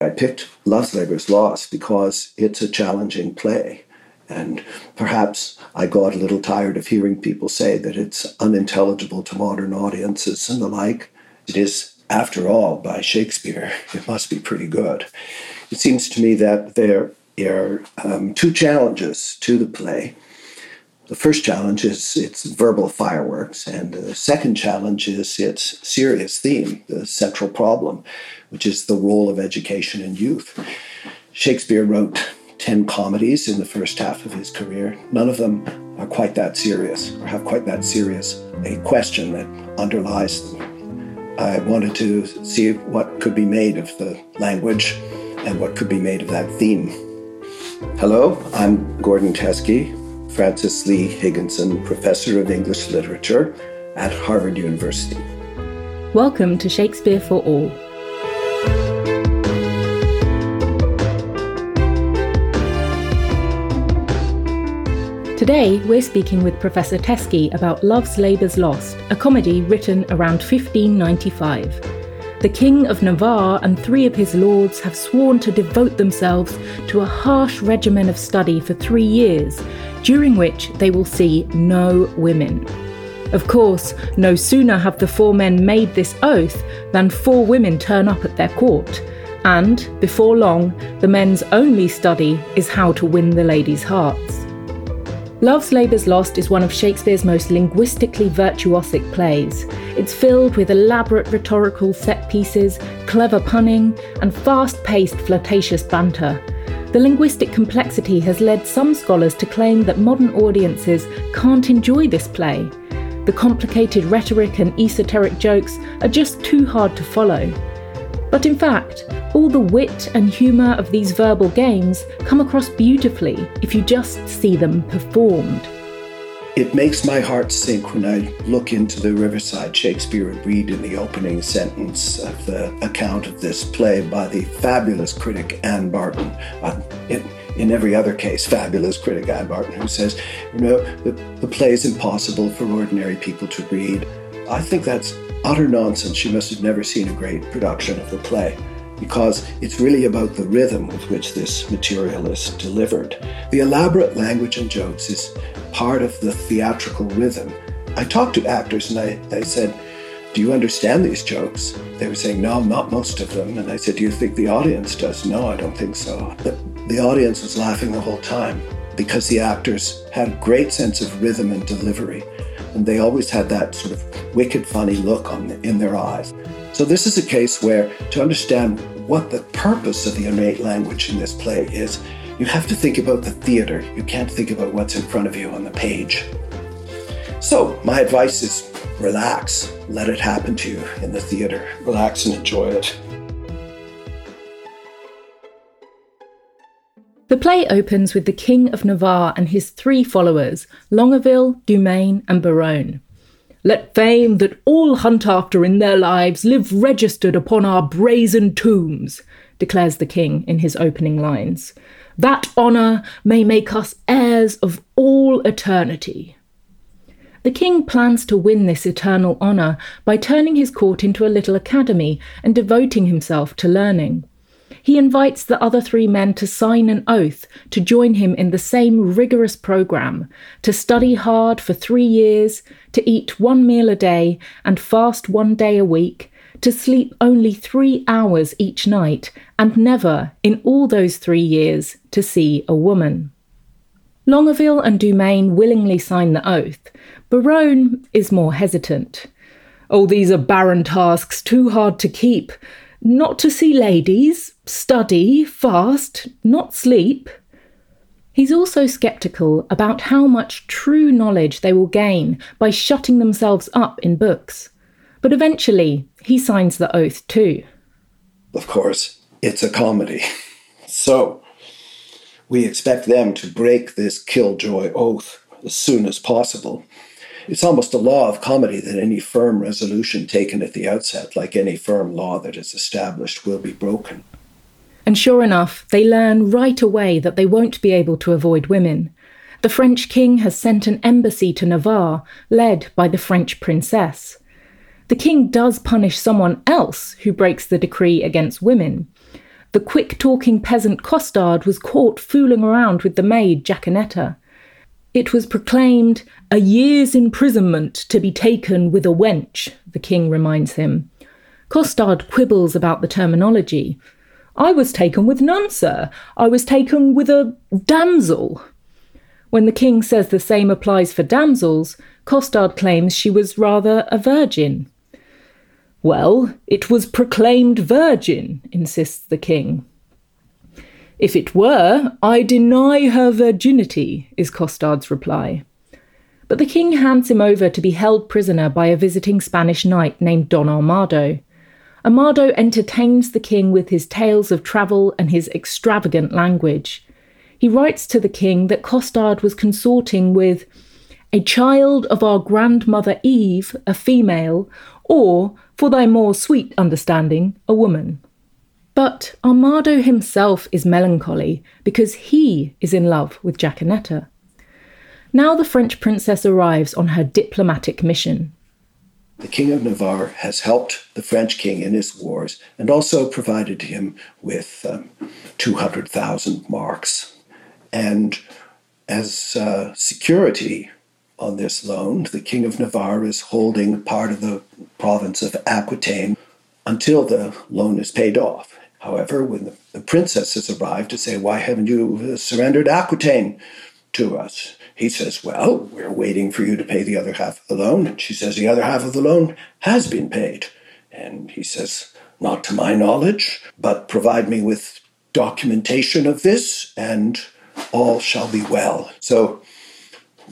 I picked Love's Labour's Lost because it's a challenging play. And perhaps I got a little tired of hearing people say that it's unintelligible to modern audiences and the like. It is, after all, by Shakespeare. It must be pretty good. It seems to me that there are two challenges to the play. The first challenge is its verbal fireworks, and the second challenge is its serious theme, the central problem, which is the role of education in youth. Shakespeare wrote 10 comedies in the first half of his career. None of them are quite that serious, or have quite that serious a question that underlies them. I wanted to see what could be made of the language and what could be made of that theme. Hello, I'm Gordon Teske, Francis Lee Higginson, Professor of English Literature at Harvard University. Welcome to Shakespeare for All. Today, we're speaking with Professor Teske about Love's Labour's Lost, a comedy written around 1595. The King of Navarre and 3 of his lords have sworn to devote themselves to a harsh regimen of study for 3 years, during which they will see no women. Of course, no sooner have the 4 men made this oath than 4 women turn up at their court, and, before long, the men's only study is how to win the ladies' hearts. Love's Labour's Lost is one of Shakespeare's most linguistically virtuosic plays. It's filled with elaborate rhetorical set pieces, clever punning, and fast-paced flirtatious banter. The linguistic complexity has led some scholars to claim that modern audiences can't enjoy this play. The complicated rhetoric and esoteric jokes are just too hard to follow. But in fact, all the wit and humour of these verbal games come across beautifully if you just see them performed. It makes my heart sink when I look into the Riverside Shakespeare and read in the opening sentence of the account of this play by the fabulous critic Anne Barton. In every other case, fabulous critic Anne Barton, who says, you know, the play is impossible for ordinary people to read. I think that's utter nonsense. She must have never seen a great production of the play, because it's really about the rhythm with which this material is delivered. The elaborate language and jokes is part of the theatrical rhythm. I talked to actors and I said, do you understand these jokes? They were saying, no, not most of them. And I said, do you think the audience does? No, I don't think so. The audience was laughing the whole time because the actors had a great sense of rhythm and delivery. And they always had that sort of wicked funny look in their eyes. So this is a case where, to understand what the purpose of the innate language in this play is, you have to think about the theater. You can't think about what's in front of you on the page. So my advice is relax, let it happen to you in the theater. Relax and enjoy it. The play opens with the King of Navarre and his 3 followers, Longaville, Dumaine and Berowne. Let fame that all hunt after in their lives live registered upon our brazen tombs, declares the king in his opening lines. That honour may make us heirs of all eternity. The king plans to win this eternal honour by turning his court into a little academy and devoting himself to learning. He invites the other 3 men to sign an oath to join him in the same rigorous programme, to study hard for 3 years, to eat 1 meal a day and fast 1 day a week, to sleep only 3 hours each night, and never, in all those 3 years, to see a woman. Longaville and Dumaine willingly sign the oath. Berowne is more hesitant. Oh, these are barren tasks, too hard to keep. Not to see ladies, study, fast, not sleep. He's also sceptical about how much true knowledge they will gain by shutting themselves up in books. But eventually, he signs the oath too. Of course, it's a comedy. So, we expect them to break this killjoy oath as soon as possible. It's almost a law of comedy that any firm resolution taken at the outset, like any firm law that is established, will be broken. And sure enough, they learn right away that they won't be able to avoid women. The French king has sent an embassy to Navarre, led by the French princess. The king does punish someone else who breaks the decree against women. the quick-talking peasant Costard was caught fooling around with the maid Jaquenetta. It was proclaimed, "A year's imprisonment to be taken with a wench," the king reminds him. Costard quibbles about the terminology. "I was taken with none, sir. I was taken with a damsel." When the king says the same applies for damsels, Costard claims she was rather a virgin. "Well, it was proclaimed virgin," insists the king. "If it were, I deny her virginity," is Costard's reply. But the king hands him over to be held prisoner by a visiting Spanish knight named Don Armado. Armado entertains the king with his tales of travel and his extravagant language. He writes to the king that Costard was consorting with "a child of our grandmother Eve, a female, or, for thy more sweet understanding, a woman." But Armado himself is melancholy because he is in love with Jaquenetta. Now the French princess arrives on her diplomatic mission. The King of Navarre has helped the French king in his wars and also provided him with 200,000 marks. And as security on this loan, the King of Navarre is holding part of the province of Aquitaine until the loan is paid off. However, when the princesses arrive to say, "Why haven't you surrendered Aquitaine to us?" he says, "Well, we're waiting for you to pay the other half of the loan." And she says, "The other half of the loan has been paid." And he says, "Not to my knowledge, but provide me with documentation of this and all shall be well." So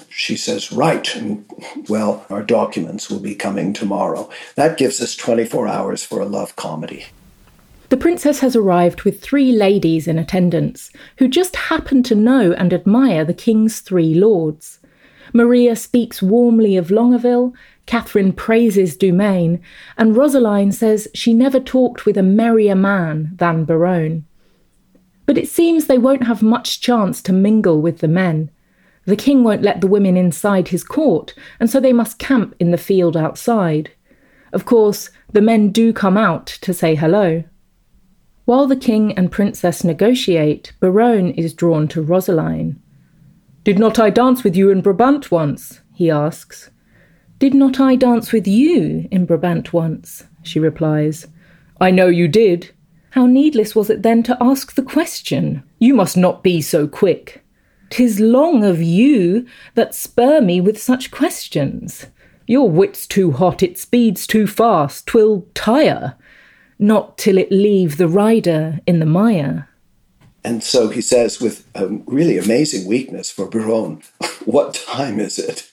she says, "Right, and well, our documents will be coming tomorrow." That gives us 24 hours for a love comedy. The princess has arrived with three ladies in attendance, who just happen to know and admire the king's three lords. Maria speaks warmly of Longaville, Catherine praises Dumaine, and Rosaline says she never talked with a merrier man than Berowne. But it seems they won't have much chance to mingle with the men. The king won't let the women inside his court, and so they must camp in the field outside. Of course, the men do come out to say hello. While the king and princess negotiate, Berowne is drawn to Rosaline. "Did not I dance with you in Brabant once?" he asks. "Did not I dance with you in Brabant once?" she replies. "I know you did." "How needless was it then to ask the question?" "You must not be so quick." "'Tis long of you that spur me with such questions. Your wit's too hot, it speeds too fast, 'twill tire, not till it leave the rider in the mire." And so he says, with a really amazing weakness for Berowne, "What time is it?"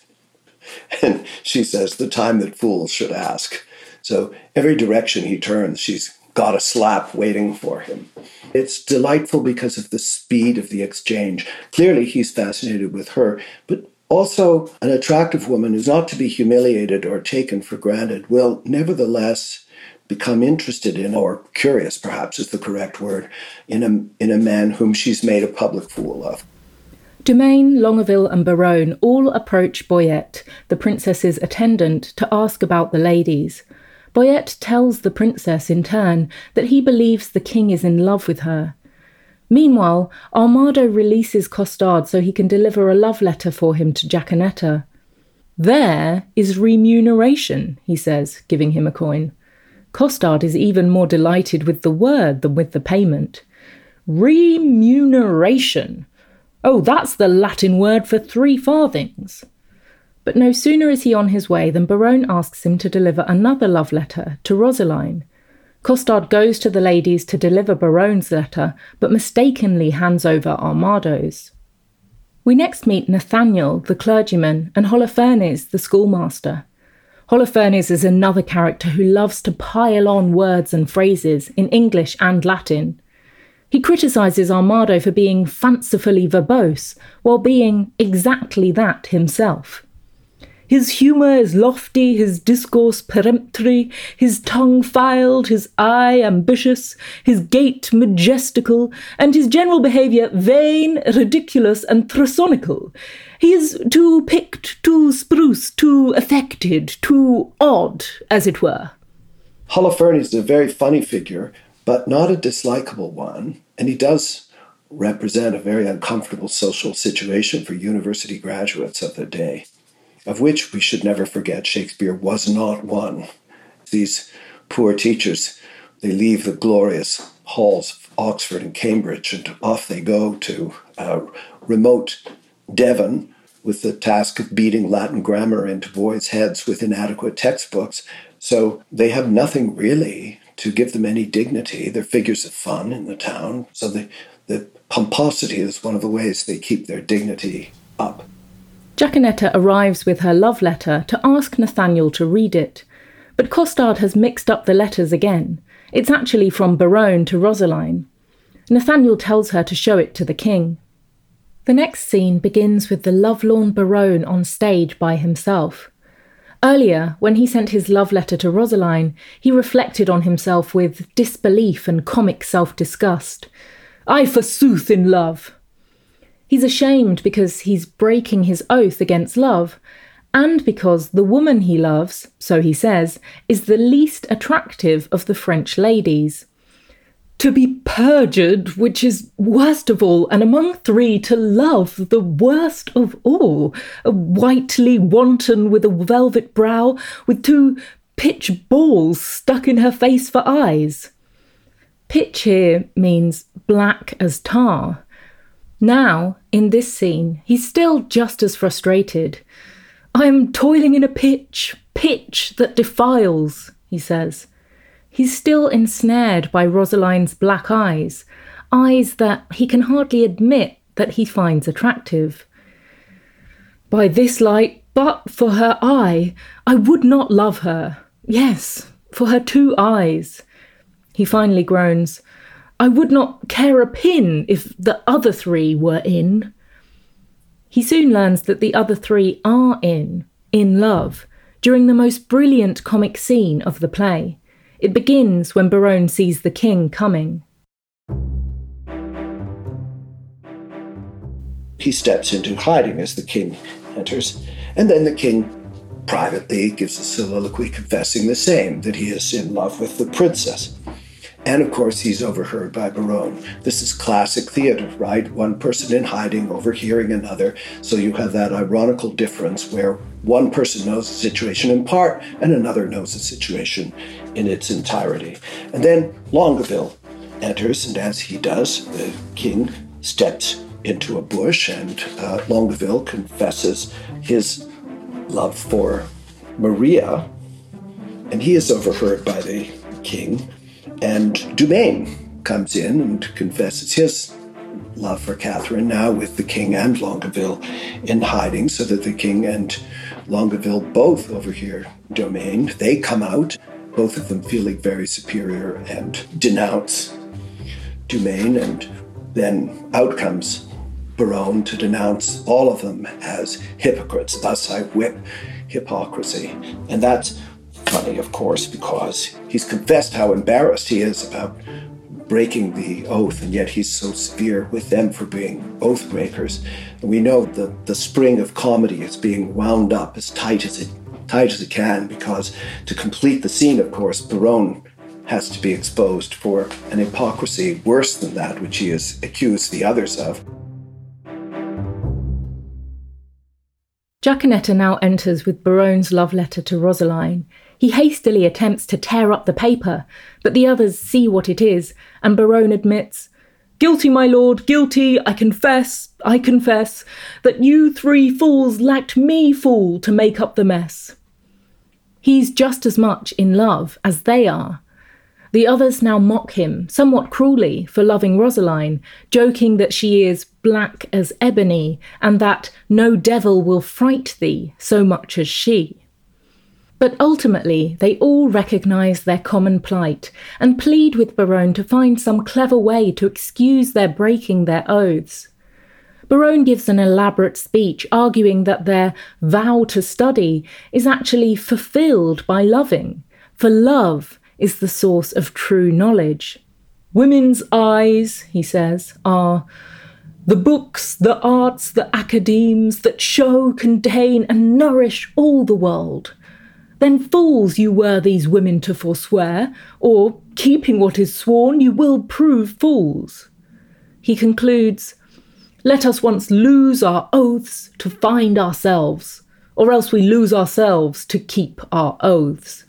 And she says, "The time that fools should ask." So every direction he turns, she's got a slap waiting for him. It's delightful because of the speed of the exchange. Clearly, he's fascinated with her, but also an attractive woman who's not to be humiliated or taken for granted will nevertheless become interested in, or curious perhaps is the correct word, in a man whom she's made a public fool of. Dumaine, Longaville and Berowne all approach Boyette, the princess's attendant, to ask about the ladies. Boyette tells the princess, in turn, that he believes the king is in love with her. Meanwhile, Armado releases Costard so he can deliver a love letter for him to Jaquenetta. "There is remuneration," he says, giving him a coin. Costard is even more delighted with the word than with the payment. "Remuneration! Oh, that's the Latin word for 3 farthings. But no sooner is he on his way than Berowne asks him to deliver another love letter to Rosaline. Costard goes to the ladies to deliver Barone's letter, but mistakenly hands over Armado's. We next meet Nathaniel, the clergyman, and Holofernes, the schoolmaster. Holofernes is another character who loves to pile on words and phrases in English and Latin. He criticises Armado for being fancifully verbose, while being exactly that himself. "His humour is lofty, his discourse peremptory, his tongue filed, his eye ambitious, his gait majestical, and his general behaviour vain, ridiculous, and thrasonical. He is too picked, too spruce, too affected, too odd, as it were." Holofernes is a very funny figure, but not a dislikable one. And he does represent a very uncomfortable social situation for university graduates of the day, of which we should never forget Shakespeare was not one. These poor teachers, they leave the glorious halls of Oxford and Cambridge, and off they go to remote Devon with the task of beating Latin grammar into boys' heads with inadequate textbooks. So they have nothing really to give them any dignity. They're figures of fun in the town. So the pomposity is one of the ways they keep their dignity up. Jaquenetta arrives with her love letter to ask Nathaniel to read it. But Costard has mixed up the letters again. It's actually from Berowne to Rosaline. Nathaniel tells her to show it to the king. The next scene begins with the lovelorn Berowne on stage by himself. Earlier, when he sent his love letter to Rosaline, he reflected on himself with disbelief and comic self-disgust. I forsooth in love! He's ashamed because he's breaking his oath against love, and because the woman he loves, so he says, is the least attractive of the French ladies. To be perjured, which is worst of all, and among three to love, the worst of all, a whitely wanton with a velvet brow, with two pitch balls stuck in her face for eyes. Pitch here means black as tar. Now, in this scene, he's still just as frustrated. I am toiling in a pitch that defiles, he says. He's still ensnared by Rosaline's black eyes that he can hardly admit that he finds attractive. By this light, but for her eye, I would not love her. Yes, for her two eyes. He finally groans, I would not care a pin if the other three were in. He soon learns that the other three are in love, during the most brilliant comic scene of the play. It begins when Berowne sees the king coming. He steps into hiding as the king enters, and then the king privately gives a soliloquy confessing the same, that he is in love with the princess. And, of course, he's overheard by Berowne. This is classic theatre, right? One person in hiding, overhearing another. So you have that ironical difference where one person knows the situation in part and another knows the situation in its entirety. And then Longaville enters, and as he does, the king steps into a bush, and Longaville confesses his love for Maria, and he is overheard by the king. And Dumaine comes in and confesses his love for Catherine, now with the king and Longaville in hiding, so that the king and Longaville both overhear Dumaine. They come out, both of them feeling very superior, and denounce Dumaine. And then out comes Berowne to denounce all of them as hypocrites. Thus I whip hypocrisy. And that's funny, of course, because he's confessed how embarrassed he is about breaking the oath, and yet he's so severe with them for being oath breakers. And we know that the spring of comedy is being wound up as tight as it can, because to complete the scene, of course, Berowne has to be exposed for an hypocrisy worse than that which he has accused the others of. Jaquenetta now enters with Berowne's love letter to Rosaline. He hastily attempts to tear up the paper, but the others see what it is, and Berowne admits, Guilty, my lord, guilty, I confess, that you three fools lacked me fool to make up the mess. He's just as much in love as they are. The others now mock him, somewhat cruelly, for loving Rosaline, joking that she is black as ebony and that no devil will fright thee so much as she. But ultimately, they all recognise their common plight and plead with Berowne to find some clever way to excuse their breaking their oaths. Berowne gives an elaborate speech arguing that their vow to study is actually fulfilled by loving, for love is the source of true knowledge. Women's eyes, he says, are the books, the arts, the academies that show, contain and nourish all the world. Then fools you were these women to forswear, or, keeping what is sworn, you will prove fools. He concludes, let us once lose our oaths to find ourselves, or else we lose ourselves to keep our oaths.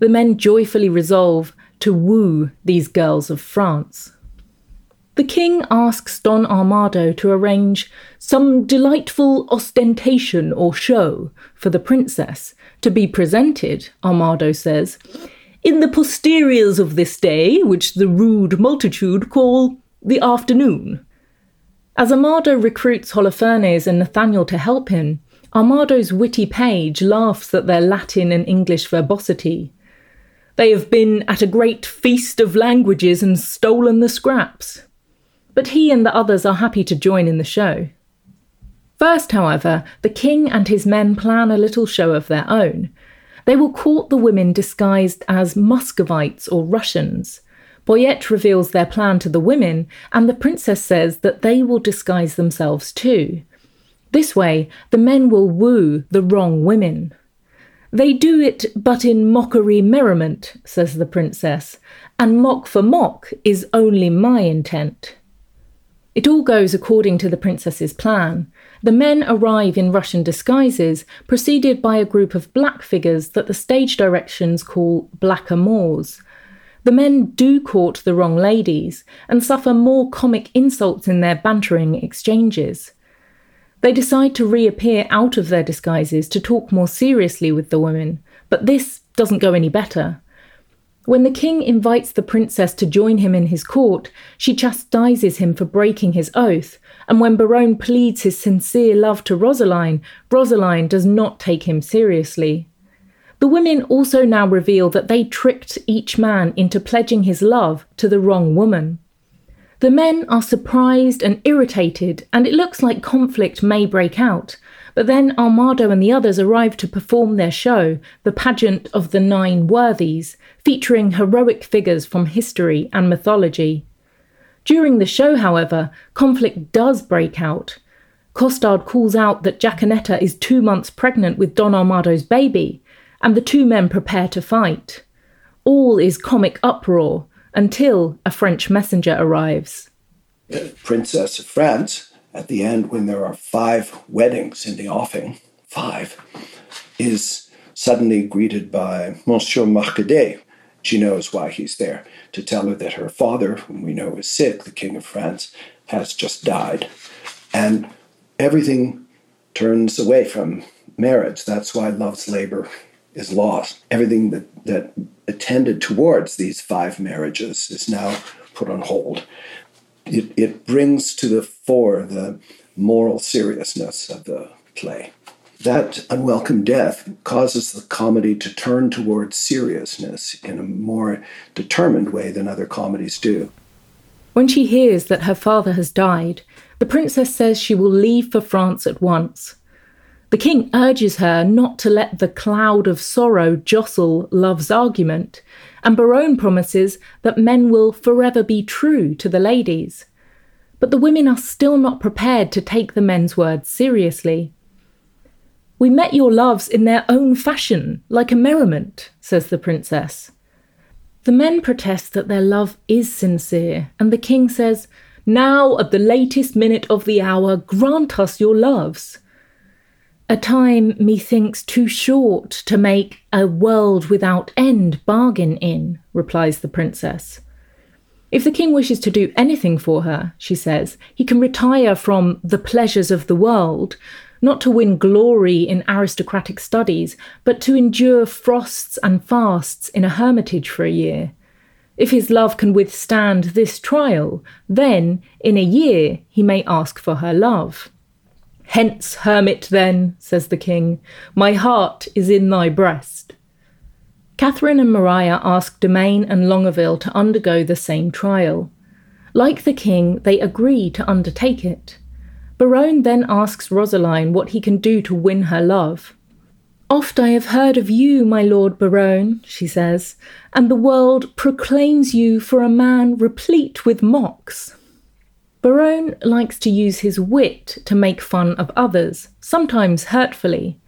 The men joyfully resolve to woo these girls of France. The king asks Don Armado to arrange some delightful ostentation or show for the princess to be presented, Armado says, in the posteriors of this day, which the rude multitude call the afternoon. As Armado recruits Holofernes and Nathaniel to help him, Armado's witty page laughs at their Latin and English verbosity. They have been at a great feast of languages and stolen the scraps. But he and the others are happy to join in the show. First, however, the king and his men plan a little show of their own. They will court the women disguised as Muscovites or Russians. Boyette reveals their plan to the women, and the princess says that they will disguise themselves too. This way, the men will woo the wrong women. They do it but in mockery merriment, says the princess, and mock for mock is only my intent. It all goes according to the princess's plan. The men arrive in Russian disguises, preceded by a group of black figures that the stage directions call blackamoors. The men do court the wrong ladies, and suffer more comic insults in their bantering exchanges. They decide to reappear out of their disguises to talk more seriously with the women, but this doesn't go any better. When the king invites the princess to join him in his court, she chastises him for breaking his oath, and when Berowne pleads his sincere love to Rosaline, Rosaline does not take him seriously. The women also now reveal that they tricked each man into pledging his love to the wrong woman. The men are surprised and irritated, and it looks like conflict may break out, but then Armado and the others arrive to perform their show, The Pageant of the Nine Worthies, featuring heroic figures from history and mythology. During the show, however, conflict does break out. Costard calls out that Jaquenetta is 2 months pregnant with Don Armado's baby, and the two men prepare to fight. All is comic uproar, until a French messenger arrives. The Princess of France, at the end, when there are 5 weddings in the offing, 5, is suddenly greeted by Monsieur Marcadet. She knows why he's there, to tell her that her father, whom we know is sick, the King of France, has just died. And everything turns away from marriage. That's why Love's Labour is Lost. Everything that attended towards these 5 marriages is now put on hold. It brings to the fore the moral seriousness of the play. That unwelcome death causes the comedy to turn towards seriousness in a more determined way than other comedies do. When she hears that her father has died, the princess says she will leave for France at once. The king urges her not to let the cloud of sorrow jostle love's argument, and Berowne promises that men will forever be true to the ladies. But the women are still not prepared to take the men's words seriously. We met your loves in their own fashion, like a merriment, says the princess. The men protest that their love is sincere, and the king says, now, at the latest minute of the hour, grant us your loves. A time, methinks, too short to make a world without end bargain in, replies the princess. If the king wishes to do anything for her, she says, he can retire from the pleasures of the world, not to win glory in aristocratic studies, but to endure frosts and fasts in a hermitage for a year. If his love can withstand this trial, then, in a year, he may ask for her love. Hence, hermit, then, says the king, my heart is in thy breast. Catherine and Maria ask Dumaine and Longaville to undergo the same trial. Like the king, they agree to undertake it. Berowne then asks Rosaline what he can do to win her love. Oft I have heard of you, my lord Berowne, she says, and the world proclaims you for a man replete with mocks. Berowne likes to use his wit to make fun of others, sometimes hurtfully.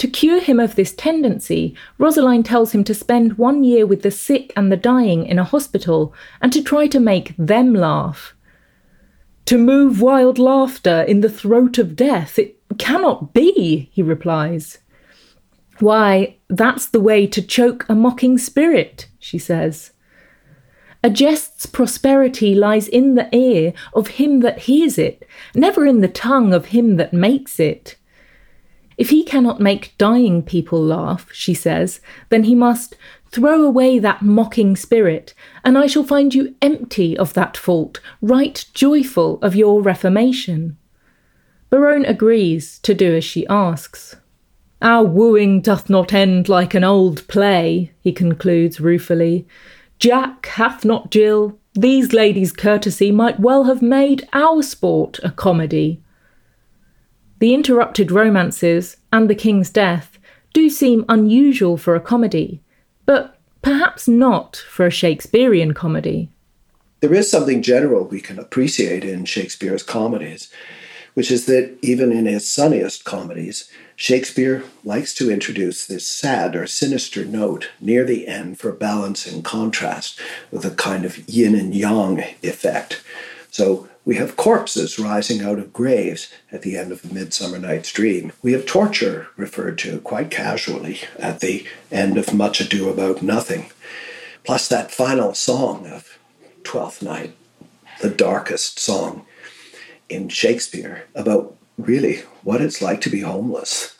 To cure him of this tendency, Rosaline tells him to spend 1 year with the sick and the dying in a hospital and to try to make them laugh. To move wild laughter in the throat of death, it cannot be, he replies. Why, that's the way to choke a mocking spirit, she says. A jest's prosperity lies in the ear of him that hears it, never in the tongue of him that makes it. If he cannot make dying people laugh, she says, then he must throw away that mocking spirit, and I shall find you empty of that fault, right joyful of your reformation. Berowne agrees to do as she asks. Our wooing doth not end like an old play, he concludes ruefully. Jack hath not Jill. These ladies' courtesy might well have made our sport a comedy. The interrupted romances and the king's death do seem unusual for a comedy, but perhaps not for a Shakespearean comedy. There is something general we can appreciate in Shakespeare's comedies, which is that even in his sunniest comedies, Shakespeare likes to introduce this sad or sinister note near the end for balance and contrast with a kind of yin and yang effect. So we have corpses rising out of graves at the end of the Midsummer Night's Dream. We have torture referred to quite casually at the end of Much Ado About Nothing. Plus that final song of Twelfth Night, the darkest song in Shakespeare about really what it's like to be homeless.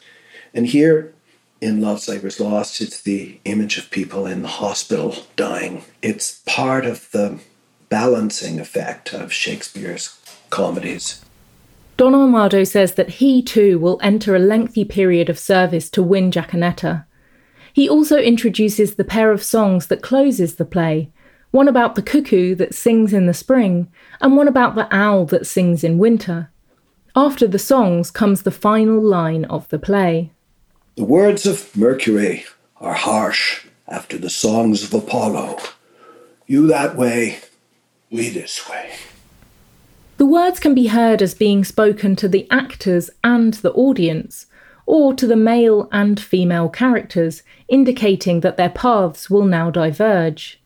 And here in Love's Labour's Lost, it's the image of people in the hospital dying. It's part of the balancing effect of Shakespeare's comedies. Don Armado says that he too will enter a lengthy period of service to win Jaquenetta. He also introduces the pair of songs that closes the play, one about the cuckoo that sings in the spring and one about the owl that sings in winter. After the songs comes the final line of the play. The words of Mercury are harsh after the songs of Apollo. You that way, we this way. The words can be heard as being spoken to the actors and the audience, or to the male and female characters, indicating that their paths will now diverge.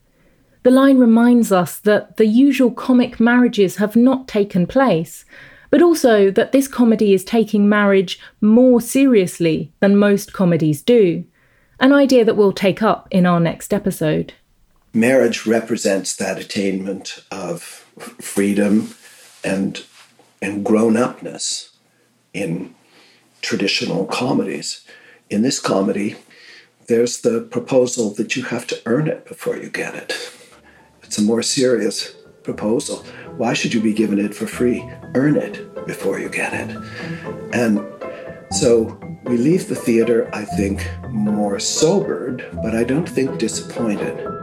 The line reminds us that the usual comic marriages have not taken place, but also that this comedy is taking marriage more seriously than most comedies do, an idea that we'll take up in our next episode. Marriage represents that attainment of freedom and grown-upness in traditional comedies. In this comedy, there's the proposal that you have to earn it before you get it. It's a more serious proposal. Why should you be given it for free? Earn it before you get it. And so we leave the theater, I think, more sobered, but I don't think disappointed.